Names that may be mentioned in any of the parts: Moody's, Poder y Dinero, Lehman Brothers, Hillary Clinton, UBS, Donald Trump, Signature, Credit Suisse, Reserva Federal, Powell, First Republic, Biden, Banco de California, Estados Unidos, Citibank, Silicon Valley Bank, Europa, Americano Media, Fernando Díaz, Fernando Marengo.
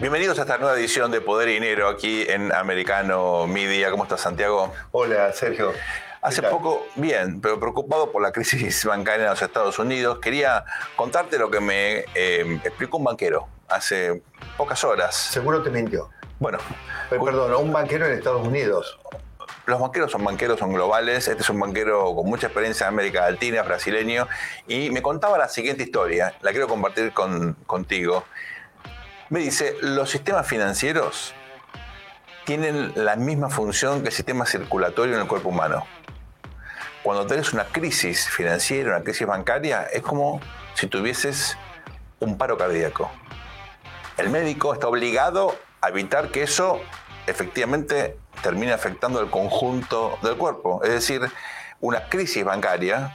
Bienvenidos a esta nueva edición de Poder y Dinero aquí en Americano Media. ¿Cómo estás, Santiago? Hola, Sergio. Hace poco, bien, pero preocupado por la crisis bancaria en los Estados Unidos, quería contarte lo que me explicó un banquero hace pocas horas. Seguro te mintió. Bueno. Pero, perdón, un banquero en Estados Unidos. Los banqueros, son globales. Este es un banquero con mucha experiencia en América Latina, brasileño. Y me contaba la siguiente historia, la quiero compartir contigo. Me dice, los sistemas financieros tienen la misma función que el sistema circulatorio en el cuerpo humano. Cuando tenés una crisis financiera, una crisis bancaria, es como si tuvieses un paro cardíaco. El médico está obligado a evitar que eso efectivamente termina afectando al conjunto del cuerpo. Es decir, una crisis bancaria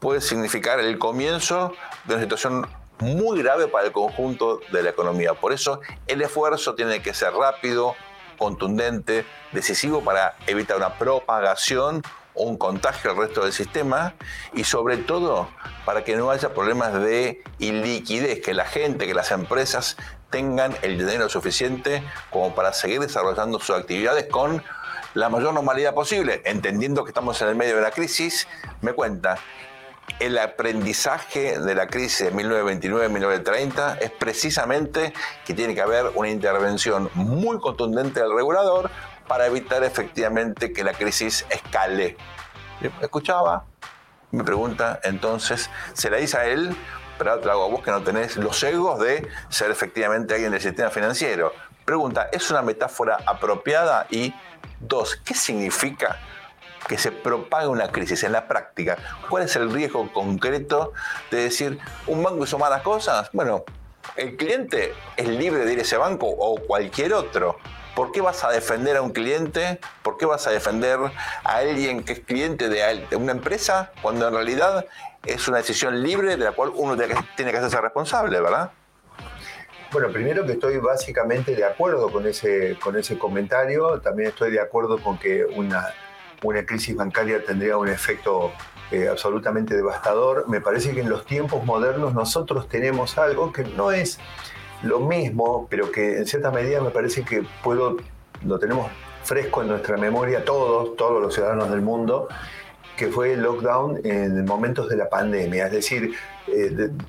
puede significar el comienzo de una situación muy grave para el conjunto de la economía. Por eso el esfuerzo tiene que ser rápido, contundente, decisivo para evitar una propagación o un contagio al resto del sistema y sobre todo para que no haya problemas de iliquidez, que la gente, que las empresas tengan el dinero suficiente como para seguir desarrollando sus actividades con la mayor normalidad posible. Entendiendo que estamos en el medio de la crisis, me cuenta, el aprendizaje de la crisis de 1929-1930 es precisamente que tiene que haber una intervención muy contundente del regulador para evitar efectivamente que la crisis escale. Escuchaba, me pregunta, entonces, ¿se la dice a él? Pero te la hago a vos que no tenés los egos de ser efectivamente alguien del sistema financiero. Pregunta, ¿es una metáfora apropiada? Y dos, ¿qué significa que se propague una crisis en la práctica? ¿Cuál es el riesgo concreto de decir, un banco hizo malas cosas? Bueno, el cliente es libre de ir a ese banco o cualquier otro. ¿Por qué vas a defender a un cliente? ¿Por qué vas a defender a alguien que es cliente de una empresa? Cuando en realidad es una decisión libre de la cual uno tiene que hacerse responsable, ¿verdad? Bueno, primero que estoy básicamente de acuerdo con ese comentario. También estoy de acuerdo con que una crisis bancaria tendría un efecto absolutamente devastador. Me parece que en los tiempos modernos nosotros tenemos algo que no es lo mismo, pero que en cierta medida me parece que lo tenemos fresco en nuestra memoria todos los ciudadanos del mundo, que fue el lockdown en momentos de la pandemia. Es decir,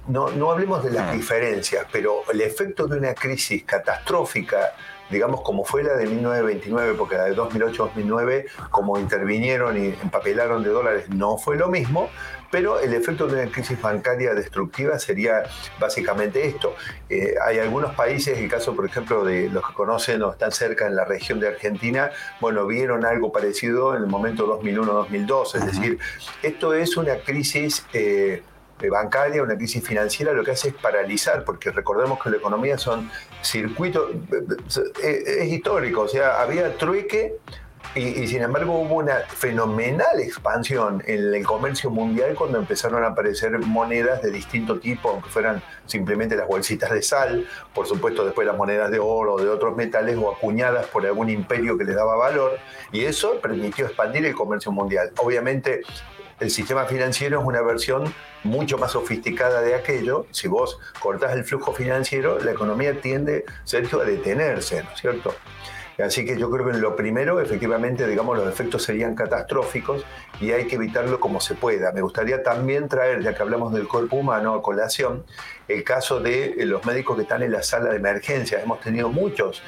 no hablemos de las diferencias, pero el efecto de una crisis catastrófica, digamos como fue la de 1929, porque la de 2008-2009, como intervinieron y empapelaron de dólares, no fue lo mismo, pero el efecto de una crisis bancaria destructiva sería básicamente esto. Hay algunos países, el caso por ejemplo de los que conocen o están cerca en la región de Argentina, bueno, vieron algo parecido en el momento 2001-2002, es decir, esto es una crisis bancaria, una crisis financiera, lo que hace es paralizar, porque recordemos que la economía son circuitos, es histórico, o sea, había trueque y sin embargo hubo una fenomenal expansión en el comercio mundial cuando empezaron a aparecer monedas de distinto tipo, aunque fueran simplemente las bolsitas de sal, por supuesto después las monedas de oro o de otros metales o acuñadas por algún imperio que les daba valor, y eso permitió expandir el comercio mundial. Obviamente, el sistema financiero es una versión mucho más sofisticada de aquello. Si vos cortás el flujo financiero, la economía tiende, Sergio, a detenerse, ¿no es cierto? Así que yo creo que en lo primero, efectivamente, digamos, los efectos serían catastróficos y hay que evitarlo como se pueda. Me gustaría también traer, ya que hablamos del cuerpo humano, a colación, el caso de los médicos que están en la sala de emergencias. Hemos tenido muchos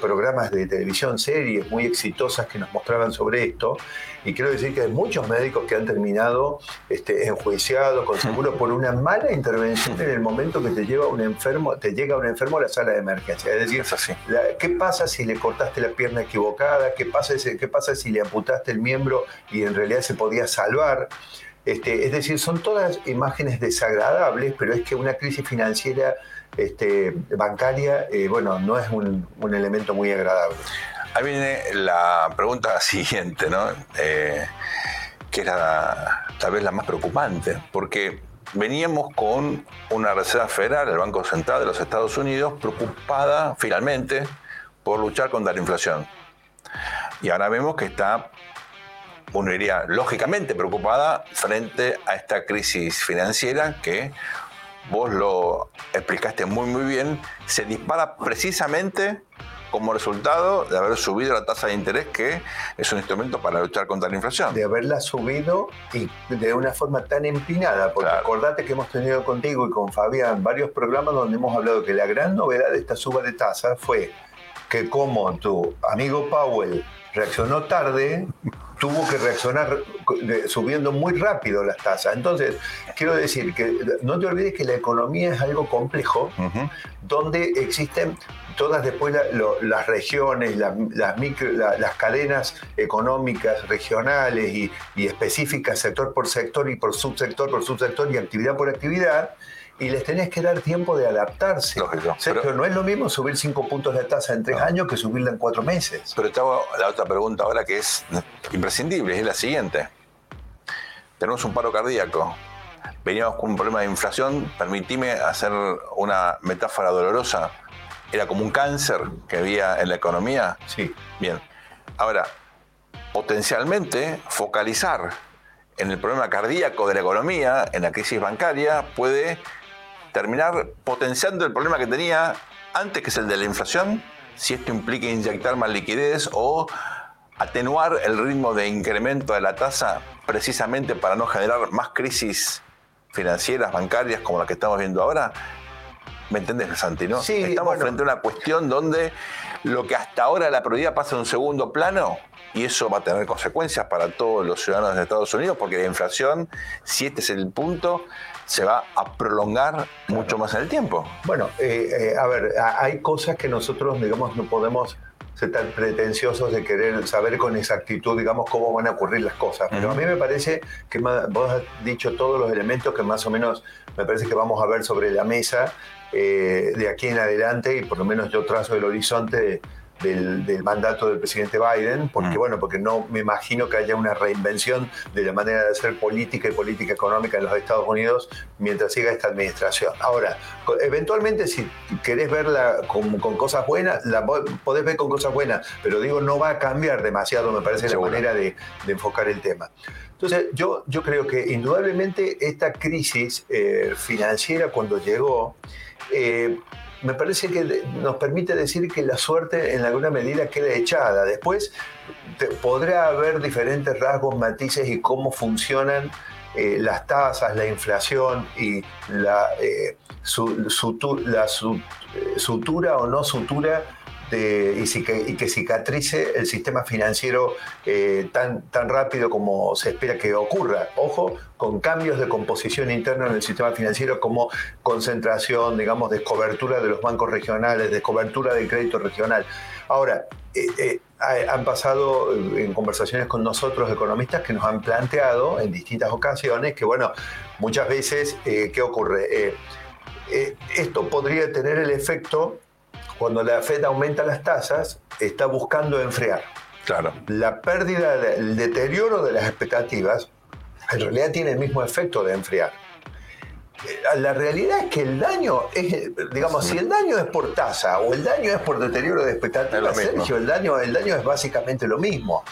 programas de televisión, series muy exitosas que nos mostraban sobre esto. Y quiero decir que hay muchos médicos que han terminado enjuiciados, con seguro, por una mala intervención en el momento que te llega un enfermo a la sala de emergencia. Es decir, ¿qué pasa si le cortaste la pierna equivocada? ¿Qué pasa si le amputaste el miembro y en realidad se podía salvar? Es decir, son todas imágenes desagradables, pero es que una crisis financiera bancaria, no es un elemento muy agradable. Ahí viene la pregunta siguiente, ¿no? Que es tal vez la más preocupante, porque veníamos con una Reserva Federal, el Banco Central de los Estados Unidos, preocupada finalmente por luchar contra la inflación. Y ahora vemos que está, uno diría, lógicamente preocupada frente a esta crisis financiera que vos lo explicaste muy bien, se dispara precisamente como resultado de haber subido la tasa de interés, que es un instrumento para luchar contra la inflación. De haberla subido y de una forma tan empinada, porque claro, acordate que hemos tenido contigo y con Fabián varios programas donde hemos hablado que la gran novedad de esta suba de tasa fue que como tu amigo Powell reaccionó tarde, tuvo que reaccionar subiendo muy rápido las tasas. Entonces, quiero decir que no te olvides que la economía es algo complejo, uh-huh, donde existen todas después las regiones, las cadenas económicas regionales y específicas, sector por sector y por subsector y actividad por actividad, y les tenés que dar tiempo de adaptarse. Lógico. Sergio, pero no es lo mismo subir 5 puntos la tasa en 3 años que subirla en 4 meses. Pero te hago la otra pregunta ahora que es imprescindible, es la siguiente. Tenemos un paro cardíaco, veníamos con un problema de inflación, permitime hacer una metáfora dolorosa, era como un cáncer que había en la economía. Sí. Bien. Ahora, potencialmente focalizar en el problema cardíaco de la economía, en la crisis bancaria, puede terminar potenciando el problema que tenía antes, que es el de la inflación, si esto implica inyectar más liquidez o atenuar el ritmo de incremento de la tasa precisamente para no generar más crisis financieras, bancarias, como la que estamos viendo ahora. ¿Me entendés, Santi? ¿No? Sí, estamos frente a una cuestión donde lo que hasta ahora la prioridad pasa a un segundo plano, y eso va a tener consecuencias para todos los ciudadanos de Estados Unidos, porque la inflación, si este es el punto, se va a prolongar mucho más en el tiempo. Bueno, a ver, hay cosas que nosotros, digamos, no podemos ser tan pretenciosos de querer saber con exactitud, digamos, cómo van a ocurrir las cosas. Pero a mí me parece que vos has dicho todos los elementos que más o menos me parece que vamos a ver sobre la mesa de aquí en adelante, y por lo menos yo trazo el horizonte del mandato del presidente Biden, porque bueno, porque no me imagino que haya una reinvención de la manera de hacer política y política económica en los Estados Unidos mientras siga esta administración. Ahora, eventualmente si querés verla con cosas buenas, la podés ver con cosas buenas, pero digo, no va a cambiar demasiado, me parece, seguro, la manera de enfocar el tema. Entonces, yo creo que indudablemente esta crisis financiera, cuando llegó, me parece que nos permite decir que la suerte en alguna medida queda echada. Después podrá haber diferentes rasgos, matices y cómo funcionan las tasas, la inflación y la sutura o no sutura y que cicatrice el sistema financiero tan rápido como se espera que ocurra. Ojo con cambios de composición interna en el sistema financiero, como concentración, digamos, descobertura de los bancos regionales, descobertura del crédito regional. Ahora, han pasado en conversaciones con nosotros economistas que nos han planteado en distintas ocasiones que, bueno, muchas veces, ¿qué ocurre? Esto podría tener el efecto. Cuando la Fed aumenta las tasas, está buscando enfriar. Claro. La pérdida, el deterioro de las expectativas, en realidad tiene el mismo efecto de enfriar. La realidad es que el daño es, digamos, si el daño es por tasa o el daño es por deterioro de expectativas, Sergio, el daño es básicamente lo mismo.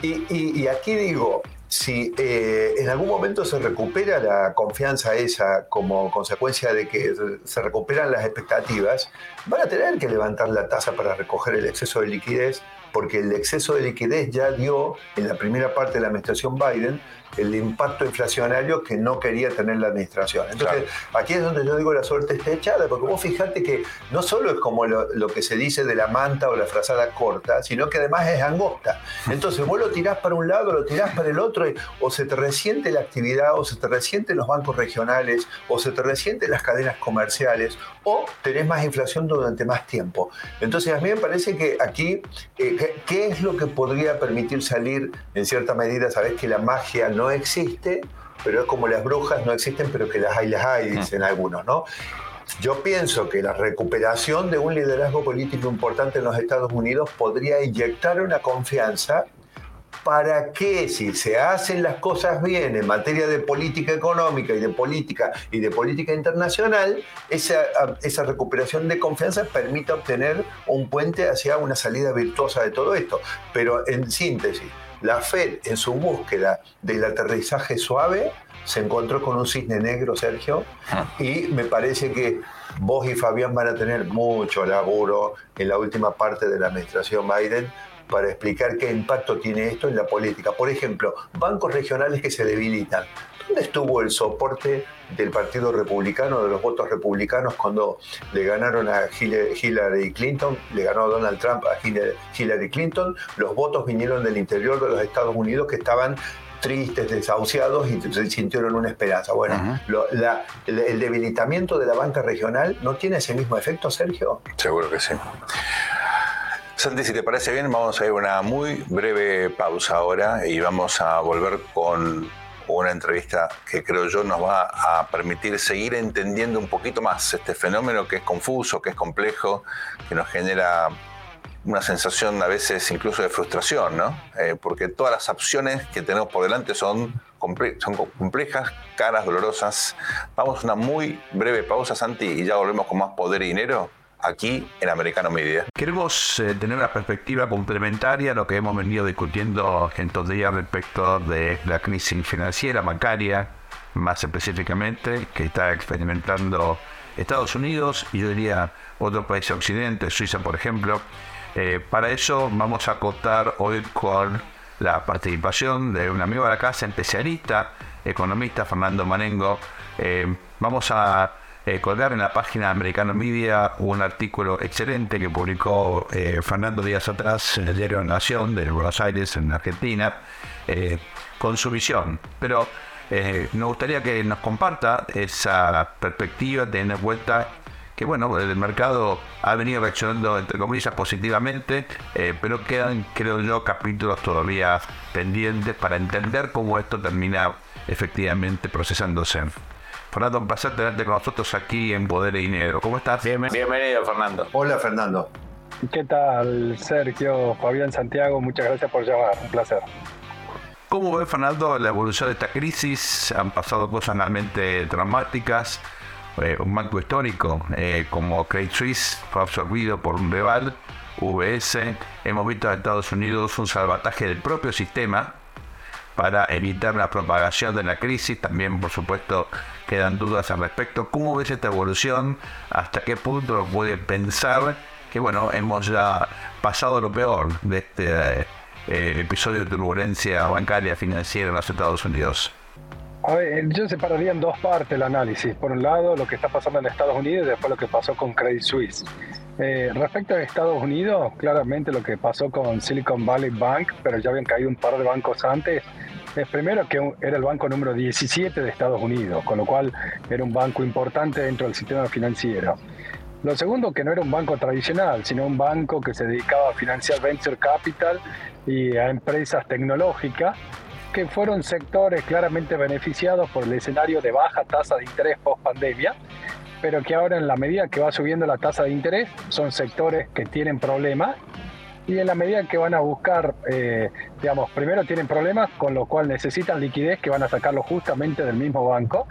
Y aquí digo, si en algún momento se recupera la confianza esa como consecuencia de que se recuperan las expectativas, van a tener que levantar la tasa para recoger el exceso de liquidez, porque el exceso de liquidez ya dio en la primera parte de la administración Biden el impacto inflacionario que no quería tener la administración. Entonces, claro, aquí es donde yo digo la suerte está echada, porque vos fijate que no solo es como lo que se dice de la manta o la frazada corta, sino que además es angosta. Entonces vos lo tirás para un lado, lo tirás para el otro, o se te resiente la actividad, o se te resienten los bancos regionales, o se te resienten las cadenas comerciales, o tenés más inflación durante más tiempo. Entonces a mí me parece que aquí, ¿qué es lo que podría permitir salir en cierta medida? Sabés que la magia no existe, pero es como las brujas no existen, pero que las hay, dicen algunos, ¿no? Yo pienso que la recuperación de un liderazgo político importante en los Estados Unidos podría inyectar una confianza para que, si se hacen las cosas bien en materia de política económica y de política internacional, esa recuperación de confianza permita obtener un puente hacia una salida virtuosa de todo esto. Pero en síntesis, la Fed, en su búsqueda del aterrizaje suave, se encontró con un cisne negro, Sergio, y me parece que vos y Fabián van a tener mucho laburo en la última parte de la administración Biden para explicar qué impacto tiene esto en la política. Por ejemplo, bancos regionales que se debilitan. ¿Dónde estuvo el soporte del Partido Republicano, de los votos republicanos, cuando le ganaron a Hillary Clinton, le ganó Donald Trump a Hillary Clinton? Los votos vinieron del interior de los Estados Unidos, que estaban tristes, desahuciados, y se sintieron una esperanza. Bueno, el debilitamiento de la banca regional no tiene ese mismo efecto, Sergio. Seguro que sí. Santi, si te parece bien, vamos a ir a una muy breve pausa ahora y vamos a volver con una entrevista que creo yo nos va a permitir seguir entendiendo un poquito más este fenómeno que es confuso, que es complejo, que nos genera una sensación a veces incluso de frustración, ¿no? Porque todas las opciones que tenemos por delante son complejas, caras, dolorosas. Vamos a una muy breve pausa, Santi, y ya volvemos con más Poder y Dinero aquí en Americano Media. Queremos tener una perspectiva complementaria a lo que hemos venido discutiendo estos días respecto de la crisis financiera, bancaria, más específicamente, que está experimentando Estados Unidos y yo diría otros países occidentales, Suiza por ejemplo. Para eso vamos a contar hoy con la participación de un amigo de la casa, especialista, economista, Fernando Marengo. Vamos a colgar en la página Americano Media un artículo excelente que publicó Fernando Díaz atrás en el diario Nación de Buenos Aires, en Argentina, con su visión. Pero nos gustaría que nos comparta esa perspectiva, teniendo en cuenta que bueno, el mercado ha venido reaccionando, entre comillas, positivamente, pero quedan, creo yo, capítulos todavía pendientes para entender cómo esto termina efectivamente procesándose. Fernando, un placer tenerte con nosotros aquí en Poder y Dinero. ¿Cómo estás? Bienvenido, Fernando. Hola, Fernando. ¿Qué tal, Sergio, Fabián, Santiago? Muchas gracias por llamar, un placer. ¿Cómo ves, Fernando, la evolución de esta crisis? Han pasado cosas realmente dramáticas. Un banco histórico como Credit Suisse fue absorbido por un rival, UBS. Hemos visto en Estados Unidos un salvataje del propio sistema para evitar la propagación de la crisis. También, por supuesto, quedan dudas al respecto. ¿Cómo ves esta evolución? ¿Hasta qué punto puede pensar que, bueno, hemos ya pasado lo peor de este episodio de turbulencia bancaria financiera en los Estados Unidos? A ver, yo separaría en dos partes el análisis. Por un lado, lo que está pasando en Estados Unidos y después lo que pasó con Credit Suisse. Respecto a Estados Unidos, claramente lo que pasó con Silicon Valley Bank, pero ya habían caído un par de bancos antes, es primero que era el banco número 17 de Estados Unidos, con lo cual era un banco importante dentro del sistema financiero. Lo segundo, que no era un banco tradicional, sino un banco que se dedicaba a financiar venture capital y a empresas tecnológicas, que fueron sectores claramente beneficiados por el escenario de baja tasa de interés post-pandemia, pero que ahora en la medida que va subiendo la tasa de interés son sectores que tienen problemas y en la medida que van a buscar, primero tienen problemas, con lo cual necesitan liquidez que van a sacarlo justamente del mismo banco.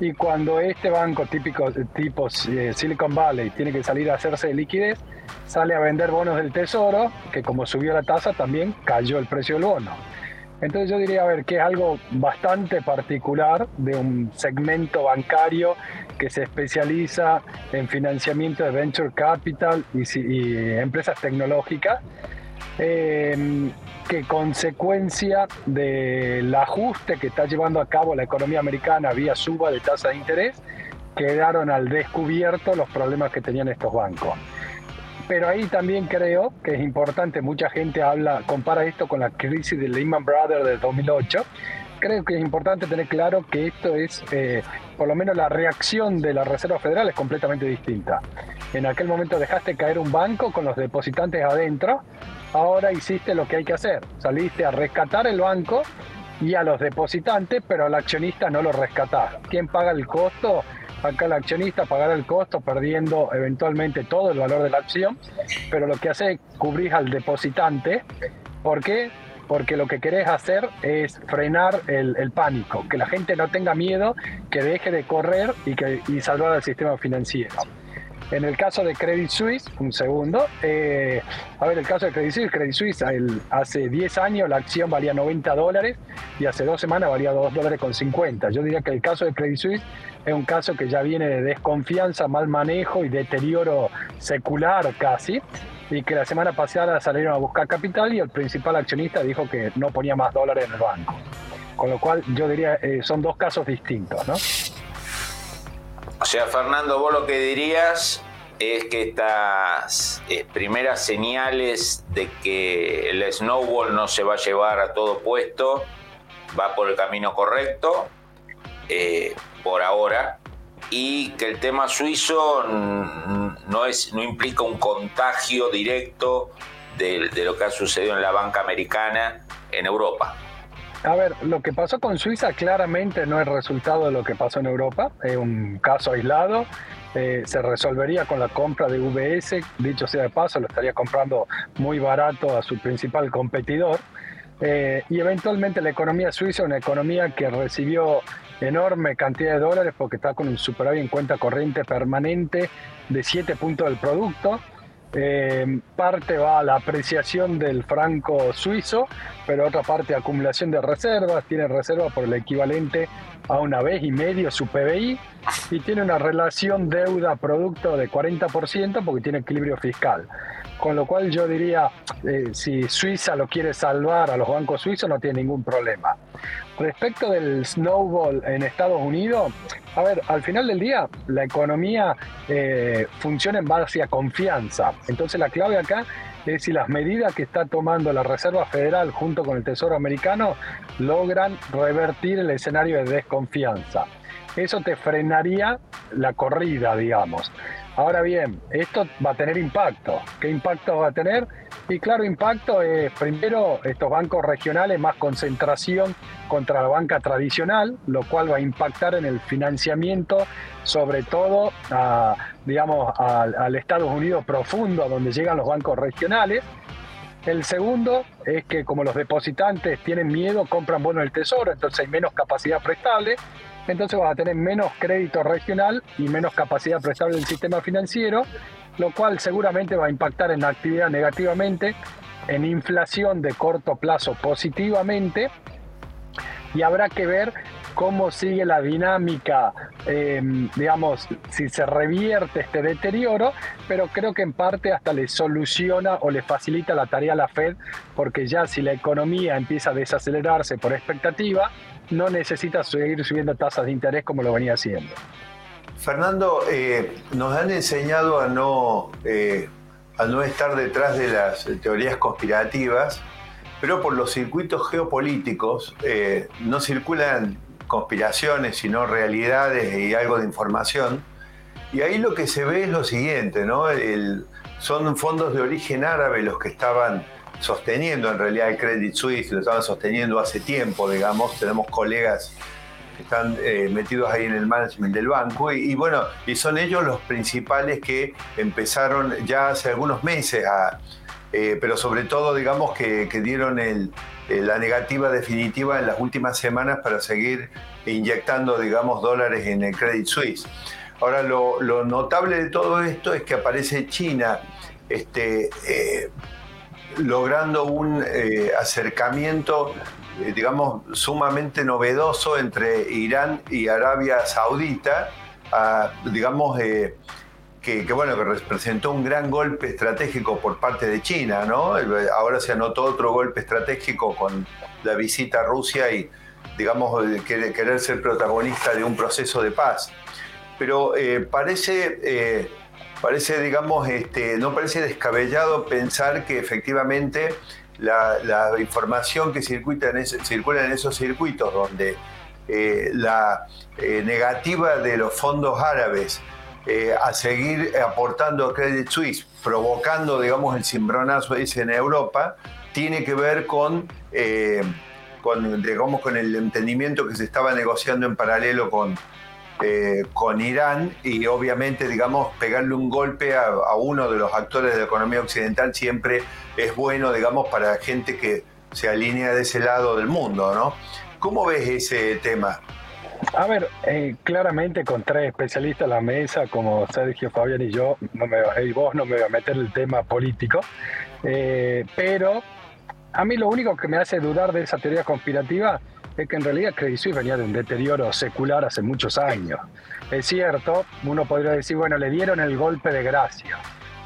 Y cuando este banco típico tipo Silicon Valley tiene que salir a hacerse de liquidez, sale a vender bonos del tesoro, que como subió la tasa también cayó el precio del bono. Entonces yo diría, a ver, que es algo bastante particular de un segmento bancario que se especializa en financiamiento de venture capital y empresas tecnológicas, que consecuencia del ajuste que está llevando a cabo la economía americana vía suba de tasa de interés, quedaron al descubierto los problemas que tenían estos bancos. Pero ahí también creo que es importante, mucha gente compara esto con la crisis de Lehman Brothers del 2008. Creo que es importante tener claro que esto es, por lo menos la reacción de la Reserva Federal es completamente distinta. En aquel momento dejaste caer un banco con los depositantes adentro, ahora hiciste lo que hay que hacer, saliste a rescatar el banco y a los depositantes, pero al accionista no lo rescatás. ¿Quién paga el costo? Acá el accionista pagará el costo perdiendo eventualmente todo el valor de la acción, pero lo que hace es cubrir al depositante. ¿Por qué? Porque lo que querés hacer es frenar el pánico, que la gente no tenga miedo, que deje de correr y salvar al sistema financiero. En el caso de Credit Suisse, el caso de Credit Suisse hace 10 años la acción valía $90 y hace 2 semanas valía $2.50. Yo diría que el caso de Credit Suisse es un caso que ya viene de desconfianza, mal manejo y deterioro secular casi, y que la semana pasada salieron a buscar capital y el principal accionista dijo que no ponía más dólares en el banco. Con lo cual yo diría son dos casos distintos, ¿no? O sea, Fernando, vos lo que dirías es que estas primeras señales de que el snowball no se va a llevar a todo puesto, va por el camino correcto por ahora, y que el tema suizo no implica un contagio directo de lo que ha sucedido en la banca americana en Europa. A ver, lo que pasó con Suiza claramente no es resultado de lo que pasó en Europa, es un caso aislado, se resolvería con la compra de UBS, dicho sea de paso, lo estaría comprando muy barato a su principal competidor, y eventualmente la economía suiza es una economía que recibió enorme cantidad de dólares porque está con un superávit en cuenta corriente permanente de 7 puntos del producto. Parte va a la apreciación del franco suizo, pero otra parte acumulación de reservas, tiene reservas por el equivalente a 1,5 veces su PBI y tiene una relación deuda-producto de 40% porque tiene equilibrio fiscal. Con lo cual yo diría, si Suiza lo quiere salvar a los bancos suizos no tiene ningún problema. Respecto del snowball en Estados Unidos, a ver, al final del día la economía funciona en base a confianza. Entonces la clave acá es si las medidas que está tomando la Reserva Federal junto con el Tesoro americano logran revertir el escenario de desconfianza. Eso te frenaría la corrida, digamos. Ahora bien, esto va a tener impacto. ¿Qué impacto va a tener? Y claro, impacto es, primero, estos bancos regionales, más concentración contra la banca tradicional, lo cual va a impactar en el financiamiento, sobre todo, al Estados Unidos profundo, a donde llegan los bancos regionales. El segundo es que como los depositantes tienen miedo, compran bonos del tesoro, entonces hay menos capacidad prestable. Entonces vas a tener menos crédito regional y menos capacidad prestable del sistema financiero, lo cual seguramente va a impactar en la actividad negativamente, en inflación de corto plazo positivamente, y habrá que ver cómo sigue la dinámica, si se revierte este deterioro, pero creo que en parte hasta le soluciona o le facilita la tarea a la Fed, porque ya si la economía empieza a desacelerarse por expectativa, no necesita seguir subiendo tasas de interés como lo venía haciendo. Fernando, nos han enseñado a no estar detrás de las teorías conspirativas, pero por los circuitos geopolíticos no circulan conspiraciones, sino realidades y algo de información. Y ahí lo que se ve es lo siguiente, ¿no? Son fondos de origen árabe los que estaban sosteniendo en realidad el Credit Suisse, lo estaban sosteniendo hace tiempo, digamos. Tenemos colegas que están metidos ahí en el management del banco y son ellos los principales que empezaron ya hace algunos meses pero sobre todo, digamos, que dieron la negativa definitiva en las últimas semanas para seguir inyectando, digamos, dólares en el Credit Suisse. Ahora, lo notable de todo esto es que aparece China logrando un acercamiento, digamos, sumamente novedoso entre Irán y Arabia Saudita, que representó un gran golpe estratégico por parte de China, ¿no? Ahora se anotó otro golpe estratégico con la visita a Rusia y, digamos, querer ser protagonista de un proceso de paz. Pero no parece descabellado pensar que efectivamente la información que circula en esos circuitos donde la negativa de los fondos árabes a seguir aportando a Credit Suisse, provocando, digamos, el cimbronazo ese en Europa, tiene que ver con el entendimiento que se estaba negociando en paralelo con Irán, y obviamente, digamos, pegarle un golpe a uno de los actores de la economía occidental siempre es bueno, digamos, para gente que se alinea de ese lado del mundo, ¿no? ¿Cómo ves ese tema? A ver, claramente con tres especialistas a la mesa, como Sergio, Fabián y yo, y vos, no me voy a meter el tema político, pero a mí lo único que me hace dudar de esa teoría conspirativa es que en realidad Credit Suisse venía de un deterioro secular hace muchos años. Es cierto, uno podría decir, bueno, le dieron el golpe de gracia,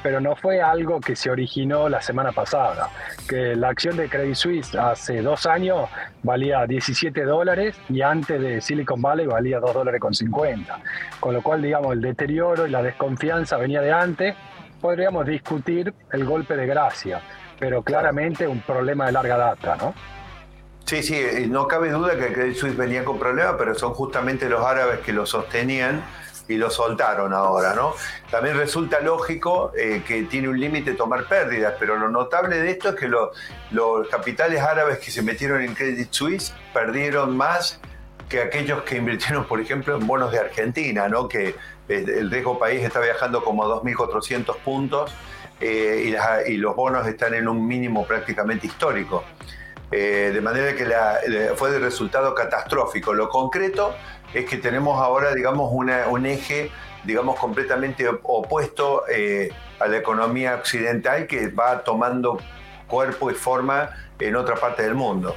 pero no fue algo que se originó la semana pasada, que la acción de Credit Suisse hace 2 años valía $17 y antes de Silicon Valley valía $2.50, con lo cual, digamos, el deterioro y la desconfianza venía de antes. Podríamos discutir el golpe de gracia, pero claramente un problema de larga data, ¿no? Sí, sí, no cabe duda que Credit Suisse venía con problemas, pero son justamente los árabes que lo sostenían y lo soltaron ahora, ¿no? También resulta lógico que tiene un límite tomar pérdidas, pero lo notable de esto es que los capitales árabes que se metieron en Credit Suisse perdieron más que aquellos que invirtieron, por ejemplo, en bonos de Argentina, ¿no? Que el riesgo país está viajando como a 2.400 puntos y los bonos están en un mínimo prácticamente histórico. De manera que fue de resultado catastrófico. Lo concreto es que tenemos ahora, digamos, un eje, digamos, completamente opuesto a la economía occidental, que va tomando cuerpo y forma en otra parte del mundo.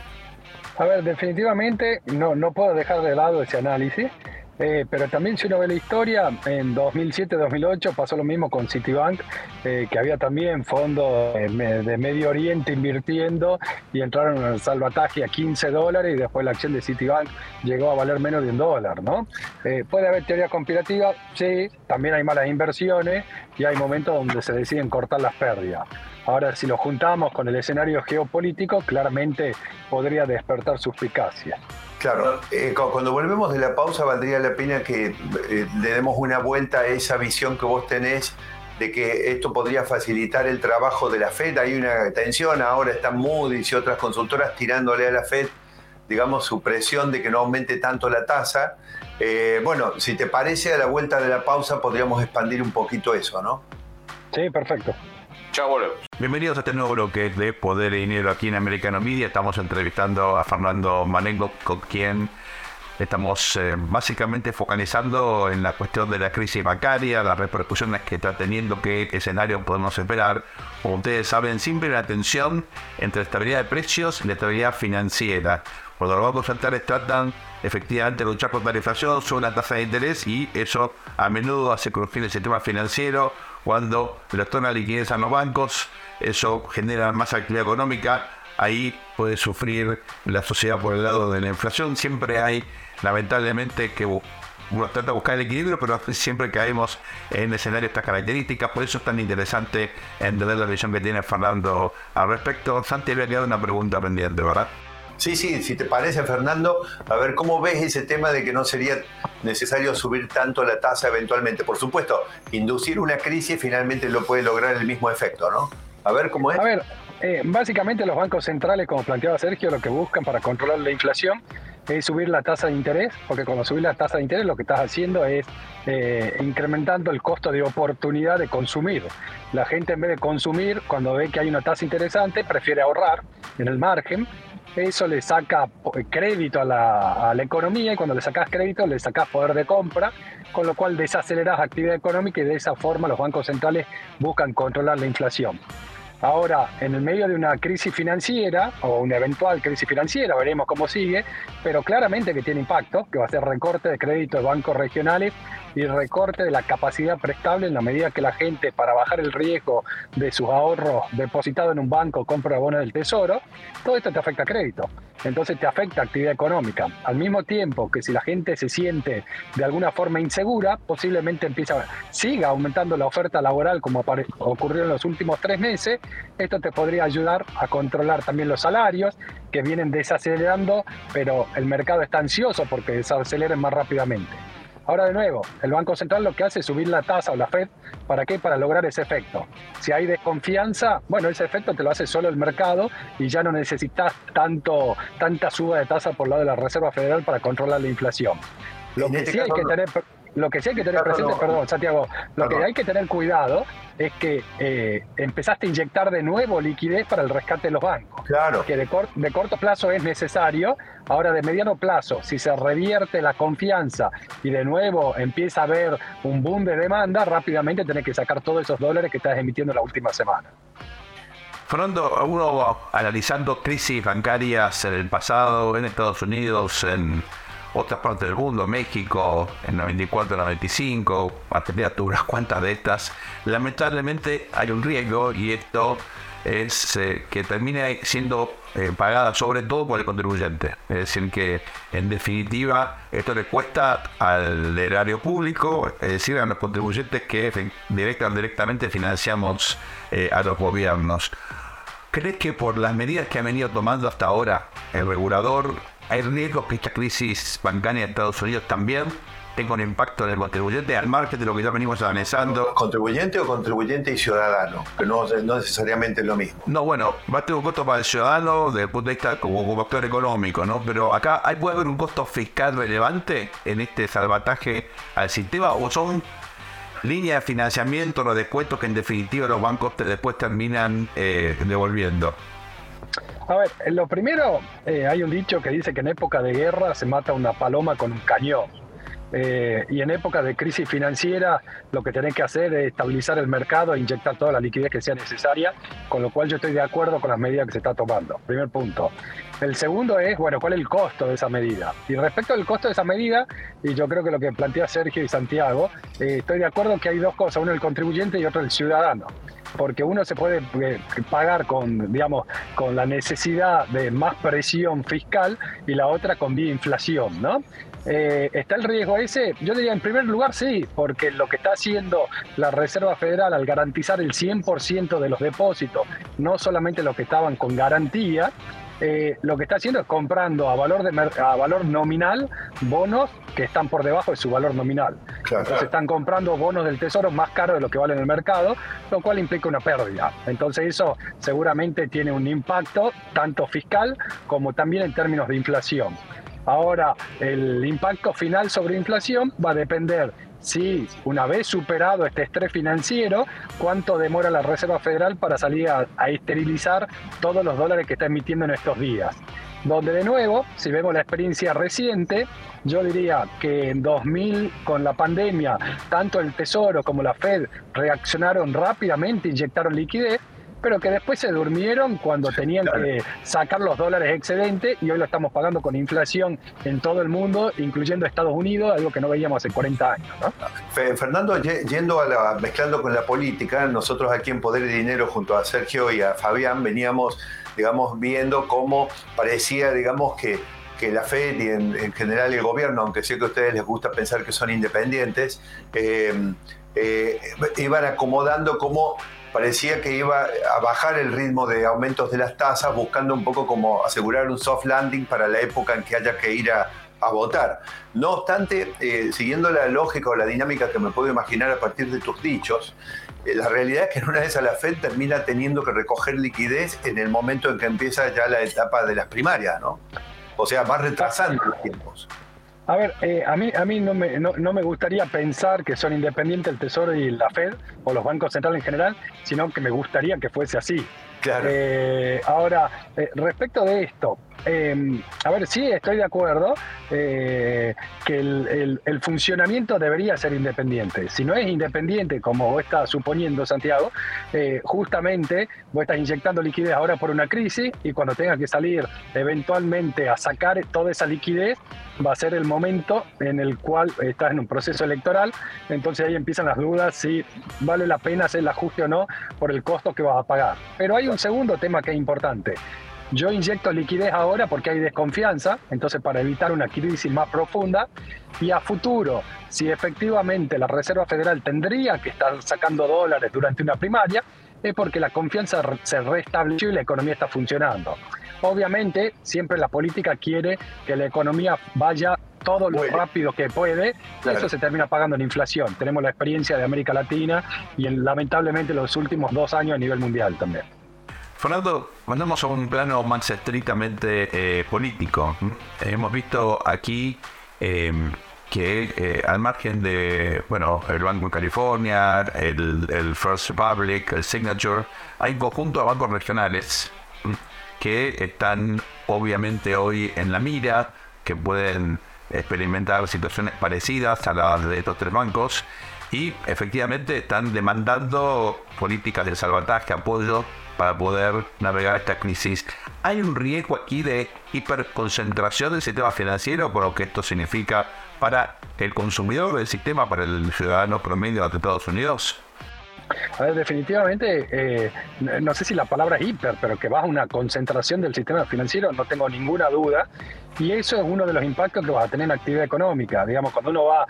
A ver, definitivamente no puedo dejar de lado ese análisis, pero también si uno ve la historia, en 2007-2008 pasó lo mismo con Citibank, que había también fondos de Medio Oriente invirtiendo y entraron en el salvataje a $15 y después la acción de Citibank llegó a valer menos de $1, ¿no? Puede haber teoría conspirativa, sí, también hay malas inversiones y hay momentos donde se deciden cortar las pérdidas. Ahora, si lo juntamos con el escenario geopolítico, claramente podría despertar suspicacia. Claro, cuando volvemos de la pausa valdría la pena que le demos una vuelta a esa visión que vos tenés de que esto podría facilitar el trabajo de la Fed. Hay una tensión, ahora están Moody's y otras consultoras tirándole a la Fed, digamos, su presión de que no aumente tanto la tasa. Bueno, si te parece, a la vuelta de la pausa podríamos expandir un poquito eso, ¿no? Sí, perfecto. Chao, volvemos. Bienvenidos a este nuevo bloque de Poder y Dinero aquí en Americano Media. Estamos entrevistando a Fernando Marengo, con quien estamos básicamente focalizando en la cuestión de la crisis bancaria, las repercusiones que está teniendo, qué escenario podemos esperar. Como ustedes saben, siempre la tensión entre estabilidad de precios y la estabilidad financiera. Cuando los bancos centrales tratan efectivamente de luchar contra la inflación, sube la tasa de interés y eso a menudo hace crujir el sistema financiero. Cuando le otorgan liquidez a los bancos, eso genera más actividad económica. Ahí puede sufrir la sociedad por el lado de la inflación. Siempre hay, lamentablemente, que uno trata de buscar el equilibrio, pero siempre caemos en escenarios de estas características. Por eso es tan interesante entender la visión que tiene Fernando al respecto. Santi, había quedado una pregunta pendiente, ¿verdad? Sí, sí, si te parece, Fernando, a ver, ¿cómo ves ese tema de que no sería necesario subir tanto la tasa eventualmente? Por supuesto, inducir una crisis finalmente lo puede lograr el mismo efecto, ¿no? A ver, ¿cómo es? A ver, básicamente los bancos centrales, como planteaba Sergio, lo que buscan para controlar la inflación es subir la tasa de interés, porque cuando subís la tasa de interés lo que estás haciendo es incrementando el costo de oportunidad de consumir. La gente, en vez de consumir, cuando ve que hay una tasa interesante, prefiere ahorrar en el margen. Eso le saca crédito a la economía, y cuando le sacas crédito le sacas poder de compra, con lo cual desaceleras actividad económica, y de esa forma los bancos centrales buscan controlar la inflación. Ahora, en el medio de una crisis financiera o una eventual crisis financiera, veremos cómo sigue, pero claramente que tiene impacto, que va a ser recorte de crédito de bancos regionales y recorte de la capacidad prestable, en la medida que la gente, para bajar el riesgo de sus ahorros depositados en un banco, compra bonos del tesoro. Todo esto te afecta a crédito, entonces te afecta a actividad económica. Al mismo tiempo que si la gente se siente de alguna forma insegura, posiblemente siga aumentando la oferta laboral, como ocurrió en los últimos 3 meses. Esto te podría ayudar a controlar también los salarios, que vienen desacelerando, pero el mercado está ansioso porque desaceleren más rápidamente. Ahora, de nuevo, el Banco Central lo que hace es subir la tasa, o la Fed. ¿Para qué? Para lograr ese efecto. Si hay desconfianza, bueno, ese efecto te lo hace solo el mercado y ya no necesitas tanta suba de tasa por lado de la Reserva Federal para controlar la inflación. Lo que sí hay que tener... Lo que sí hay que tener presente, perdón, Santiago, lo que hay que tener cuidado es que empezaste a inyectar de nuevo liquidez para el rescate de los bancos. Claro. Que de corto plazo es necesario. Ahora, de mediano plazo, si se revierte la confianza y de nuevo empieza a haber un boom de demanda, rápidamente tenés que sacar todos esos dólares que estás emitiendo la última semana. Fernando, uno analizando crisis bancarias en el pasado, en Estados Unidos, en otras partes del mundo, México, en 94, 95, Argentina tuvo unas cuantas de estas. Lamentablemente hay un riesgo, y esto es que termine siendo pagada sobre todo por el contribuyente. Es decir, que en definitiva esto le cuesta al erario público, es decir, a los contribuyentes que directamente financiamos a los gobiernos. ¿Crees que por las medidas que ha venido tomando hasta ahora el regulador, hay riesgos que esta crisis bancaria en Estados Unidos también tenga un impacto en el contribuyente, al margen de lo que ya venimos analizando? ¿Contribuyente o contribuyente y ciudadano? Que no necesariamente es lo mismo. No, bueno, va a tener un costo para el ciudadano desde el punto de vista como factor económico, ¿no? Pero acá, ¿puede haber un costo fiscal relevante en este salvataje al sistema? ¿O son líneas de financiamiento, los descuentos que en definitiva los bancos después terminan devolviendo? A ver, lo primero, hay un dicho que dice que en época de guerra se mata una paloma con un cañón. Y en época de crisis financiera lo que tenés que hacer es estabilizar el mercado e inyectar toda la liquidez que sea necesaria, con lo cual yo estoy de acuerdo con las medidas que se está tomando. Primer punto. El segundo es, bueno, ¿cuál es el costo de esa medida? Y respecto al costo de esa medida, y yo creo que lo que plantea Sergio y Santiago, estoy de acuerdo que hay dos cosas, uno el contribuyente y otro el ciudadano. Porque uno se puede pagar con, digamos, con la necesidad de más presión fiscal y la otra con vía inflación, ¿no? ¿Está el riesgo ese? Yo diría, en primer lugar, sí, porque lo que está haciendo la Reserva Federal al garantizar el 100% de los depósitos, no solamente los que estaban con garantía, lo que está haciendo es comprando a valor nominal bonos que están por debajo de su valor nominal. Claro. Entonces están comprando bonos del Tesoro más caros de lo que vale en el mercado, lo cual implica una pérdida. Entonces eso seguramente tiene un impacto tanto fiscal como también en términos de inflación. Ahora, el impacto final sobre inflación va a depender si, una vez superado este estrés financiero, cuánto demora la Reserva Federal para salir a esterilizar todos los dólares que está emitiendo en estos días. Donde, de nuevo, si vemos la experiencia reciente, yo diría que en 2000, con la pandemia, tanto el Tesoro como la Fed reaccionaron rápidamente, inyectaron liquidez, pero que después se durmieron cuando tenían que sacar los dólares excedentes, y hoy lo estamos pagando con inflación en todo el mundo, incluyendo Estados Unidos, algo que no veíamos hace 40 años, ¿no? Fernando, yendo mezclando con la política, nosotros aquí en Poder y Dinero, junto a Sergio y a Fabián, veníamos, digamos, viendo cómo parecía, digamos, que la Fed y en general el gobierno, aunque sé que a ustedes les gusta pensar que son independientes, iban acomodando cómo parecía que iba a bajar el ritmo de aumentos de las tasas, buscando un poco como asegurar un soft landing para la época en que haya que ir a votar. No obstante, siguiendo la lógica o la dinámica que me puedo imaginar a partir de tus dichos, la realidad es que en una vez a la Fed termina teniendo que recoger liquidez en el momento en que empieza ya la etapa de las primarias, ¿no? O sea, va retrasando los tiempos. A ver, a mí no me gustaría pensar que son independientes el Tesoro y la Fed, o los bancos centrales en general, sino que me gustaría que fuese así. Claro. Ahora, respecto de esto, a ver, sí estoy de acuerdo que el funcionamiento debería ser independiente. Si no es independiente, como vos estás suponiendo, Santiago, justamente vos estás inyectando liquidez ahora por una crisis, y cuando tengas que salir eventualmente a sacar toda esa liquidez, va a ser el momento en el cual estás en un proceso electoral. Entonces ahí empiezan las dudas si vale la pena hacer el ajuste o no por el costo que vas a pagar. Pero hay un segundo tema que es importante. Yo inyecto liquidez ahora porque hay desconfianza, entonces para evitar una crisis más profunda, y a futuro, si efectivamente la Reserva Federal tendría que estar sacando dólares durante una primaria, es porque la confianza se restableció y la economía está funcionando. Obviamente, siempre la política quiere que la economía vaya todo lo rápido que puede, claro. Eso se termina pagando en inflación. Tenemos la experiencia de América Latina y lamentablemente los últimos 2 años a nivel mundial también. Fernando, mandamos a un plano más estrictamente político. Hemos visto aquí que al margen de, bueno, el Banco de California, el First Republic, el Signature, hay un conjunto de bancos regionales que están obviamente hoy en la mira, que pueden experimentar situaciones parecidas a las de estos tres bancos y efectivamente están demandando políticas de salvataje, apoyo para poder navegar esta crisis. Hay un riesgo aquí de hiperconcentración del sistema financiero, por lo que esto significa para el consumidor del sistema, para el ciudadano promedio de Estados Unidos. A ver, definitivamente, no sé si la palabra es hiper, pero que va a una concentración del sistema financiero, no tengo ninguna duda. Y eso es uno de los impactos que vas a tener en la actividad económica. Digamos, cuando uno va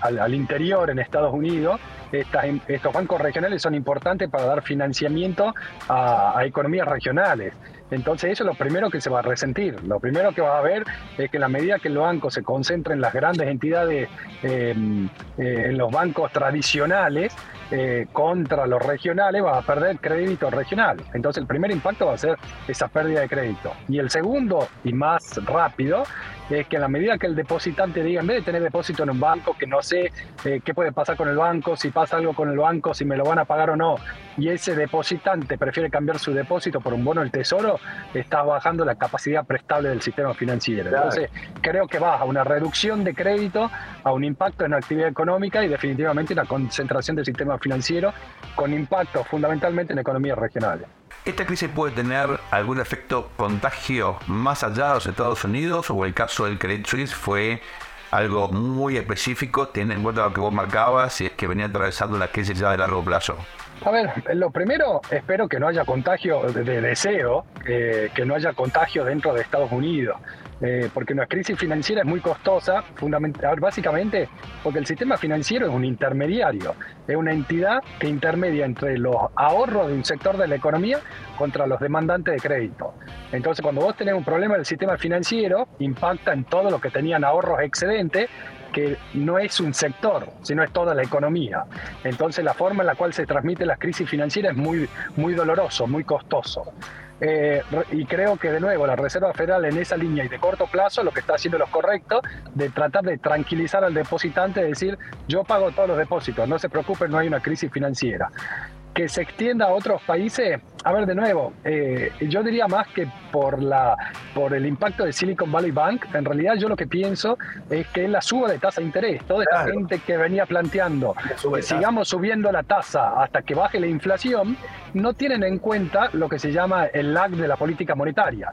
al interior en Estados Unidos, estos bancos regionales son importantes para dar financiamiento a economías regionales. Entonces eso es lo primero que se va a resentir. Lo primero que vas a ver es que en la medida que el banco se concentra en las grandes entidades, en los bancos tradicionales, contra los regionales, vas a perder crédito regional. Entonces el primer impacto va a ser esa pérdida de crédito. Y el segundo, y más rápido, es que en la medida que el depositante diga, en vez de tener depósito en un banco, que no sé qué puede pasar con el banco, si pasa algo con el banco, si me lo van a pagar o no, y ese depositante prefiere cambiar su depósito por un bono del tesoro, está bajando la capacidad prestable del sistema financiero. Entonces, creo que baja una reducción de crédito, a un impacto en la actividad económica y definitivamente una concentración del sistema financiero con impacto fundamentalmente en economías regionales. ¿Esta crisis puede tener algún efecto contagio más allá de los Estados Unidos? ¿O el caso del Credit Suisse fue algo muy específico, teniendo en cuenta lo que vos marcabas, si es que venía atravesando una crisis ya de largo plazo? A ver, lo primero, espero que no haya contagio de deseo, que no haya contagio dentro de Estados Unidos. Porque una crisis financiera es muy costosa, básicamente porque el sistema financiero es un intermediario, es una entidad que intermedia entre los ahorros de un sector de la economía contra los demandantes de crédito. Entonces, cuando vos tenés un problema del sistema financiero, impacta en todo lo que tenían ahorros excedentes, que no es un sector, sino es toda la economía. Entonces, la forma en la cual se transmiten las crisis financieras es muy, muy doloroso, muy costoso. Y creo que, de nuevo, la Reserva Federal en esa línea y de corto plazo lo que está haciendo es lo correcto, de tratar de tranquilizar al depositante, de decir, yo pago todos los depósitos, no se preocupen, no hay una crisis financiera. Que se extienda a otros países, a ver, de nuevo, yo diría más que por el impacto de Silicon Valley Bank, en realidad yo lo que pienso es que es la suba de tasa de interés. Toda esta gente que venía planteando que sigamos subiendo la tasa hasta que baje la inflación, no tienen en cuenta lo que se llama el lag de la política monetaria.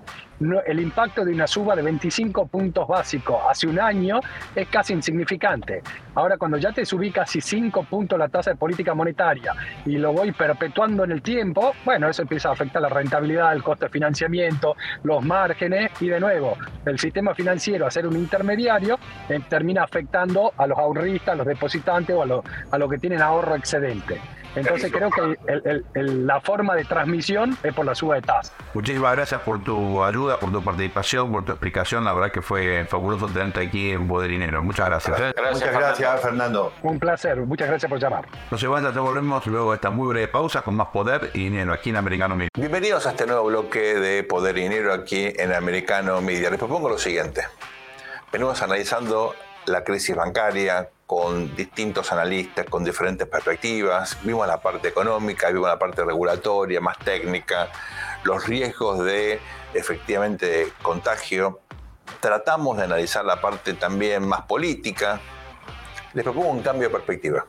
El impacto de una suba de 25 puntos básicos hace un año es casi insignificante. Ahora, cuando ya te subí casi 5 puntos la tasa de política monetaria y lo voy perpetuando en el tiempo, bueno, eso empieza a afectar la rentabilidad, el costo de financiamiento, los márgenes y, de nuevo, el sistema financiero, a ser un intermediario, termina afectando a los ahorristas, a los depositantes o a los que tienen ahorro excedente. Entonces creo que la forma de transmisión es por la suba de tasa. Muchísimas gracias por tu ayuda, por tu participación, por tu explicación. La verdad que fue fabuloso tenerte aquí en Poder y Dinero. Muchas gracias. Muchas gracias, Fernando. Un placer. Muchas gracias por llamar. No se vayan, ya volvemos luego de esta muy breve pausa con más Poder y Dinero aquí en Americano Media. Bienvenidos a este nuevo bloque de Poder y Dinero aquí en Americano Media. Les propongo lo siguiente. Venimos analizando la crisis bancaria con distintos analistas, con diferentes perspectivas. Vimos la parte económica, vimos la parte regulatoria, más técnica, los riesgos de, efectivamente, de contagio. Tratamos de analizar la parte también más política. Les propongo un cambio de perspectiva.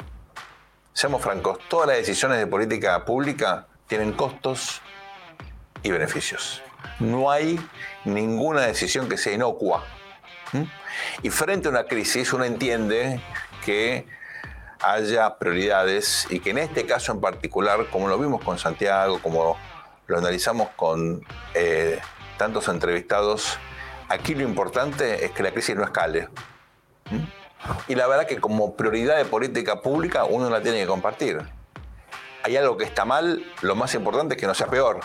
Seamos francos, todas las decisiones de política pública tienen costos y beneficios. No hay ninguna decisión que sea inocua. Y frente a una crisis uno entiende que haya prioridades y que en este caso en particular, como lo vimos con Santiago, como lo analizamos con tantos entrevistados, aquí lo importante es que la crisis no escale. Y la verdad que como prioridad de política pública uno la tiene que compartir. Hay algo que está mal, lo más importante es que no sea peor.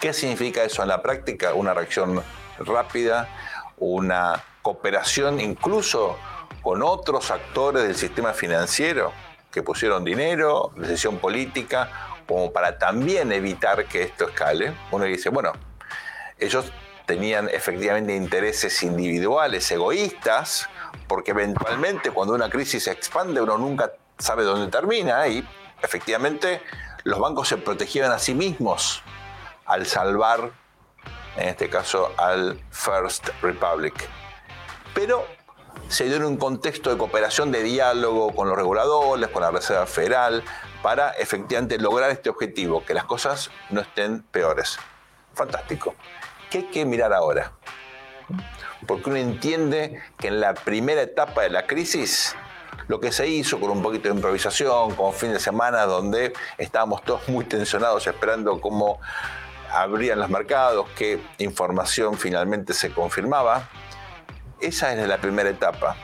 ¿Qué significa eso en la práctica? Una reacción rápida, una cooperación incluso con otros actores del sistema financiero que pusieron dinero, decisión política, como para también evitar que esto escale. Uno dice, bueno, ellos tenían efectivamente intereses individuales, egoístas, porque eventualmente cuando una crisis se expande uno nunca sabe dónde termina, y efectivamente los bancos se protegían a sí mismos al salvar, en este caso, al First Republic. Pero se dio en un contexto de cooperación, de diálogo con los reguladores, con la Reserva Federal, para efectivamente lograr este objetivo, que las cosas no estén peores. Fantástico. ¿Qué hay que mirar ahora? Porque uno entiende que en la primera etapa de la crisis, lo que se hizo con un poquito de improvisación, con fin de semana donde estábamos todos muy tensionados esperando cómo abrían los mercados, qué información finalmente se confirmaba, esa es la primera etapa.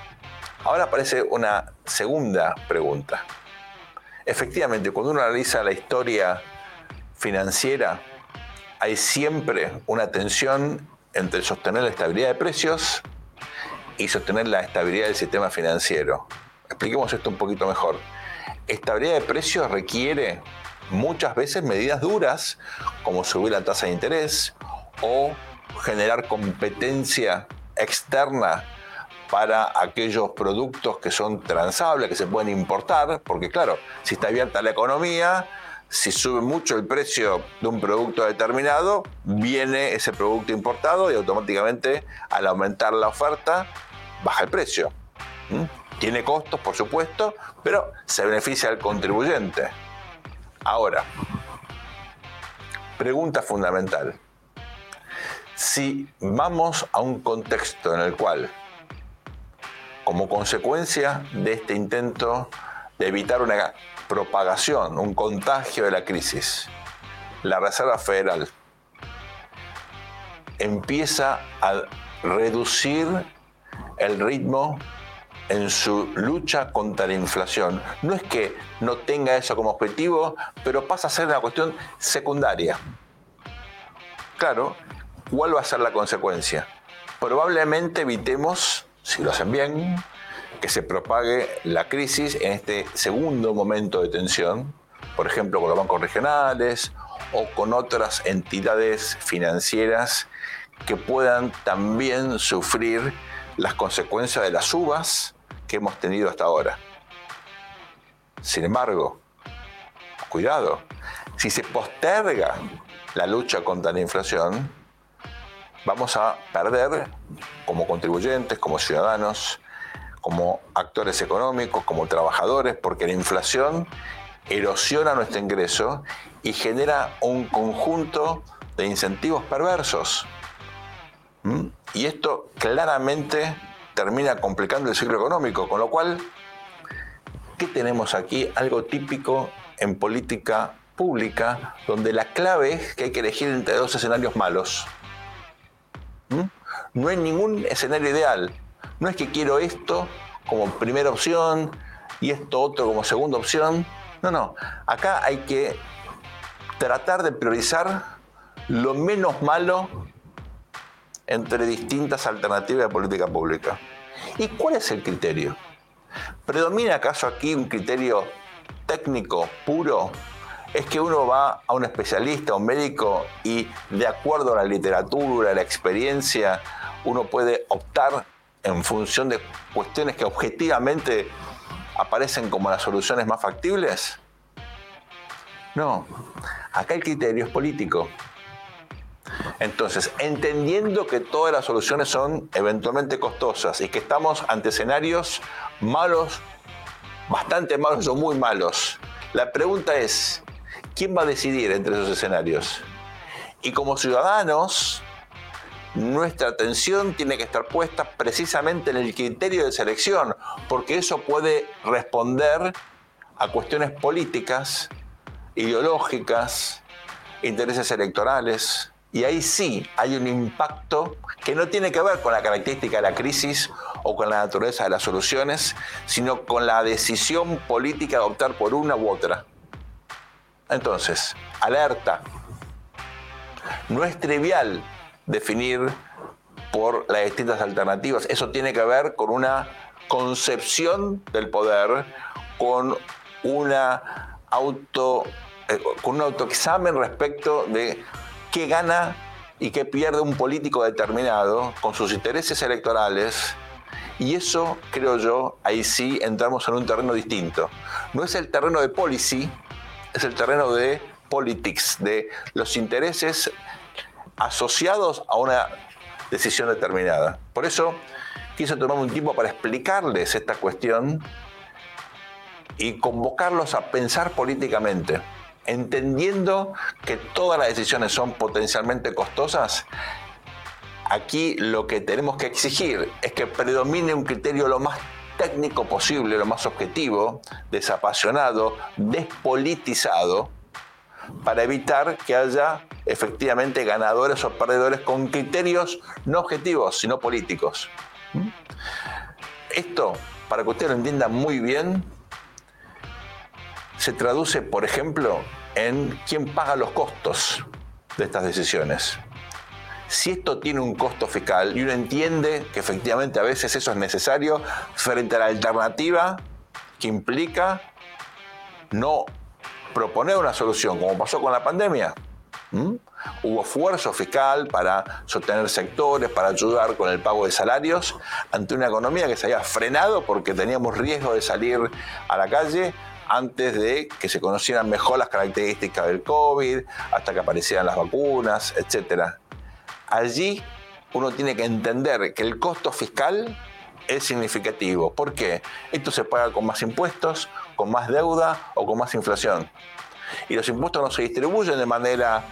Ahora aparece una segunda pregunta. Efectivamente, cuando uno analiza la historia financiera, hay siempre una tensión entre sostener la estabilidad de precios y sostener la estabilidad del sistema financiero. Expliquemos esto un poquito mejor. Estabilidad de precios requiere muchas veces medidas duras, como subir la tasa de interés o generar competencia externa para aquellos productos que son transables, que se pueden importar, porque claro, si está abierta la economía, si sube mucho el precio de un producto determinado, viene ese producto importado y automáticamente, al aumentar la oferta, baja el precio. ¿Mm? Tiene costos, por supuesto, pero se beneficia al contribuyente. Ahora, pregunta fundamental. Si vamos a un contexto en el cual, como consecuencia de este intento de evitar una propagación, un contagio de la crisis, la Reserva Federal empieza a reducir el ritmo en su lucha contra la inflación. No es que no tenga eso como objetivo, pero pasa a ser una cuestión secundaria. Claro, ¿cuál va a ser la consecuencia? Probablemente evitemos, si lo hacen bien, que se propague la crisis en este segundo momento de tensión, por ejemplo, con los bancos regionales o con otras entidades financieras que puedan también sufrir las consecuencias de las subas que hemos tenido hasta ahora. Sin embargo, cuidado, si se posterga la lucha contra la inflación, vamos a perder como contribuyentes, como ciudadanos, como actores económicos, como trabajadores, porque la inflación erosiona nuestro ingreso y genera un conjunto de incentivos perversos. ¿Mm? Y esto claramente termina complicando el ciclo económico, con lo cual, ¿qué tenemos aquí? Algo típico en política pública, donde la clave es que hay que elegir entre dos escenarios malos. ¿Mm? No hay ningún escenario ideal. No es que quiero esto como primera opción y esto otro como segunda opción. No, no. Acá hay que tratar de priorizar lo menos malo entre distintas alternativas de política pública. ¿Y cuál es el criterio? ¿Predomina acaso aquí un criterio técnico puro? ¿Es que uno va a un especialista, a un médico, y de acuerdo a la literatura, a la experiencia, uno puede optar en función de cuestiones que objetivamente aparecen como las soluciones más factibles? No, acá el criterio es político. Entonces, entendiendo que todas las soluciones son eventualmente costosas y que estamos ante escenarios malos, bastante malos o muy malos, la pregunta es, ¿quién va a decidir entre esos escenarios? Y como ciudadanos, nuestra atención tiene que estar puesta precisamente en el criterio de selección, porque eso puede responder a cuestiones políticas, ideológicas, intereses electorales, y ahí sí hay un impacto que no tiene que ver con la característica de la crisis o con la naturaleza de las soluciones, sino con la decisión política de optar por una u otra. Entonces, alerta. No es trivial definir por las distintas alternativas. Eso tiene que ver con una concepción del poder, con un autoexamen respecto de qué gana y que pierde un político determinado con sus intereses electorales. Y eso, creo yo, ahí sí entramos en un terreno distinto. No es el terreno de policy, es el terreno de politics, de los intereses asociados a una decisión determinada. Por eso quise tomarme un tiempo para explicarles esta cuestión y convocarlos a pensar políticamente, entendiendo que todas las decisiones son potencialmente costosas. Aquí lo que tenemos que exigir es que predomine un criterio lo más técnico posible, lo más objetivo, desapasionado, despolitizado, para evitar que haya efectivamente ganadores o perdedores con criterios no objetivos, sino políticos. Esto, para que ustedes lo entiendan muy bien, se traduce, por ejemplo, en quién paga los costos de estas decisiones. Si esto tiene un costo fiscal y uno entiende que efectivamente a veces eso es necesario frente a la alternativa que implica no proponer una solución, como pasó con la pandemia. Hubo esfuerzo fiscal para sostener sectores, para ayudar con el pago de salarios ante una economía que se había frenado porque teníamos riesgo de salir a la calle antes de que se conocieran mejor las características del COVID, hasta que aparecieran las vacunas, etcétera. Allí uno tiene que entender que el costo fiscal es significativo. ¿Por qué? Esto se paga con más impuestos, con más deuda o con más inflación. Y los impuestos no se distribuyen de manera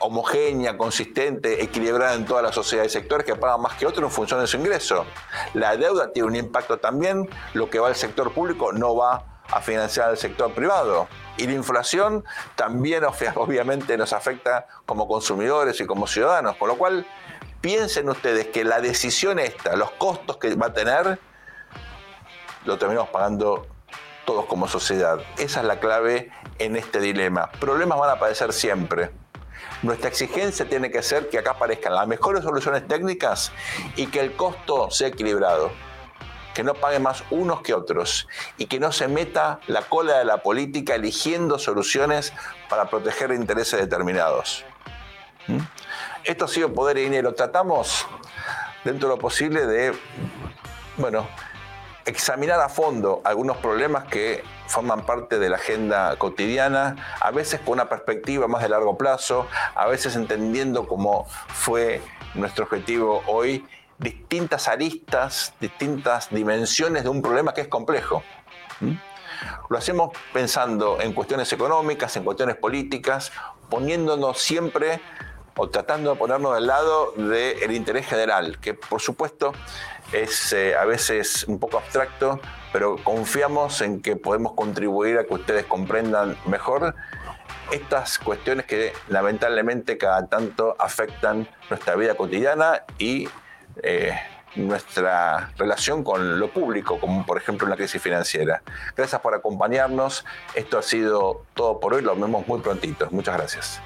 homogénea, consistente, equilibrada en todas las sociedades y sectores que pagan más que otros en función de su ingreso. La deuda tiene un impacto también. Lo que va al sector público no va a financiar al sector privado. Y la inflación también obviamente nos afecta como consumidores y como ciudadanos. Con lo cual, piensen ustedes que la decisión esta, los costos que va a tener, lo terminamos pagando todos como sociedad. Esa es la clave en este dilema. Problemas van a aparecer siempre. Nuestra exigencia tiene que ser que acá aparezcan las mejores soluciones técnicas y que el costo sea equilibrado, que no paguen más unos que otros y que no se meta la cola de la política eligiendo soluciones para proteger intereses determinados. Esto ha sido Poder y Dinero. Tratamos, dentro de lo posible, de examinar a fondo algunos problemas que forman parte de la agenda cotidiana, a veces con una perspectiva más de largo plazo, a veces entendiendo cómo fue nuestro objetivo hoy, distintas aristas, distintas dimensiones de un problema que es complejo. Lo hacemos pensando en cuestiones económicas, en cuestiones políticas, poniéndonos siempre o tratando de ponernos del lado del interés general, que por supuesto es a veces un poco abstracto, pero confiamos en que podemos contribuir a que ustedes comprendan mejor estas cuestiones que lamentablemente cada tanto afectan nuestra vida cotidiana y nuestra relación con lo público, como por ejemplo en la crisis financiera. Gracias por acompañarnos. Esto ha sido todo por hoy. Lo vemos muy prontito. Muchas gracias.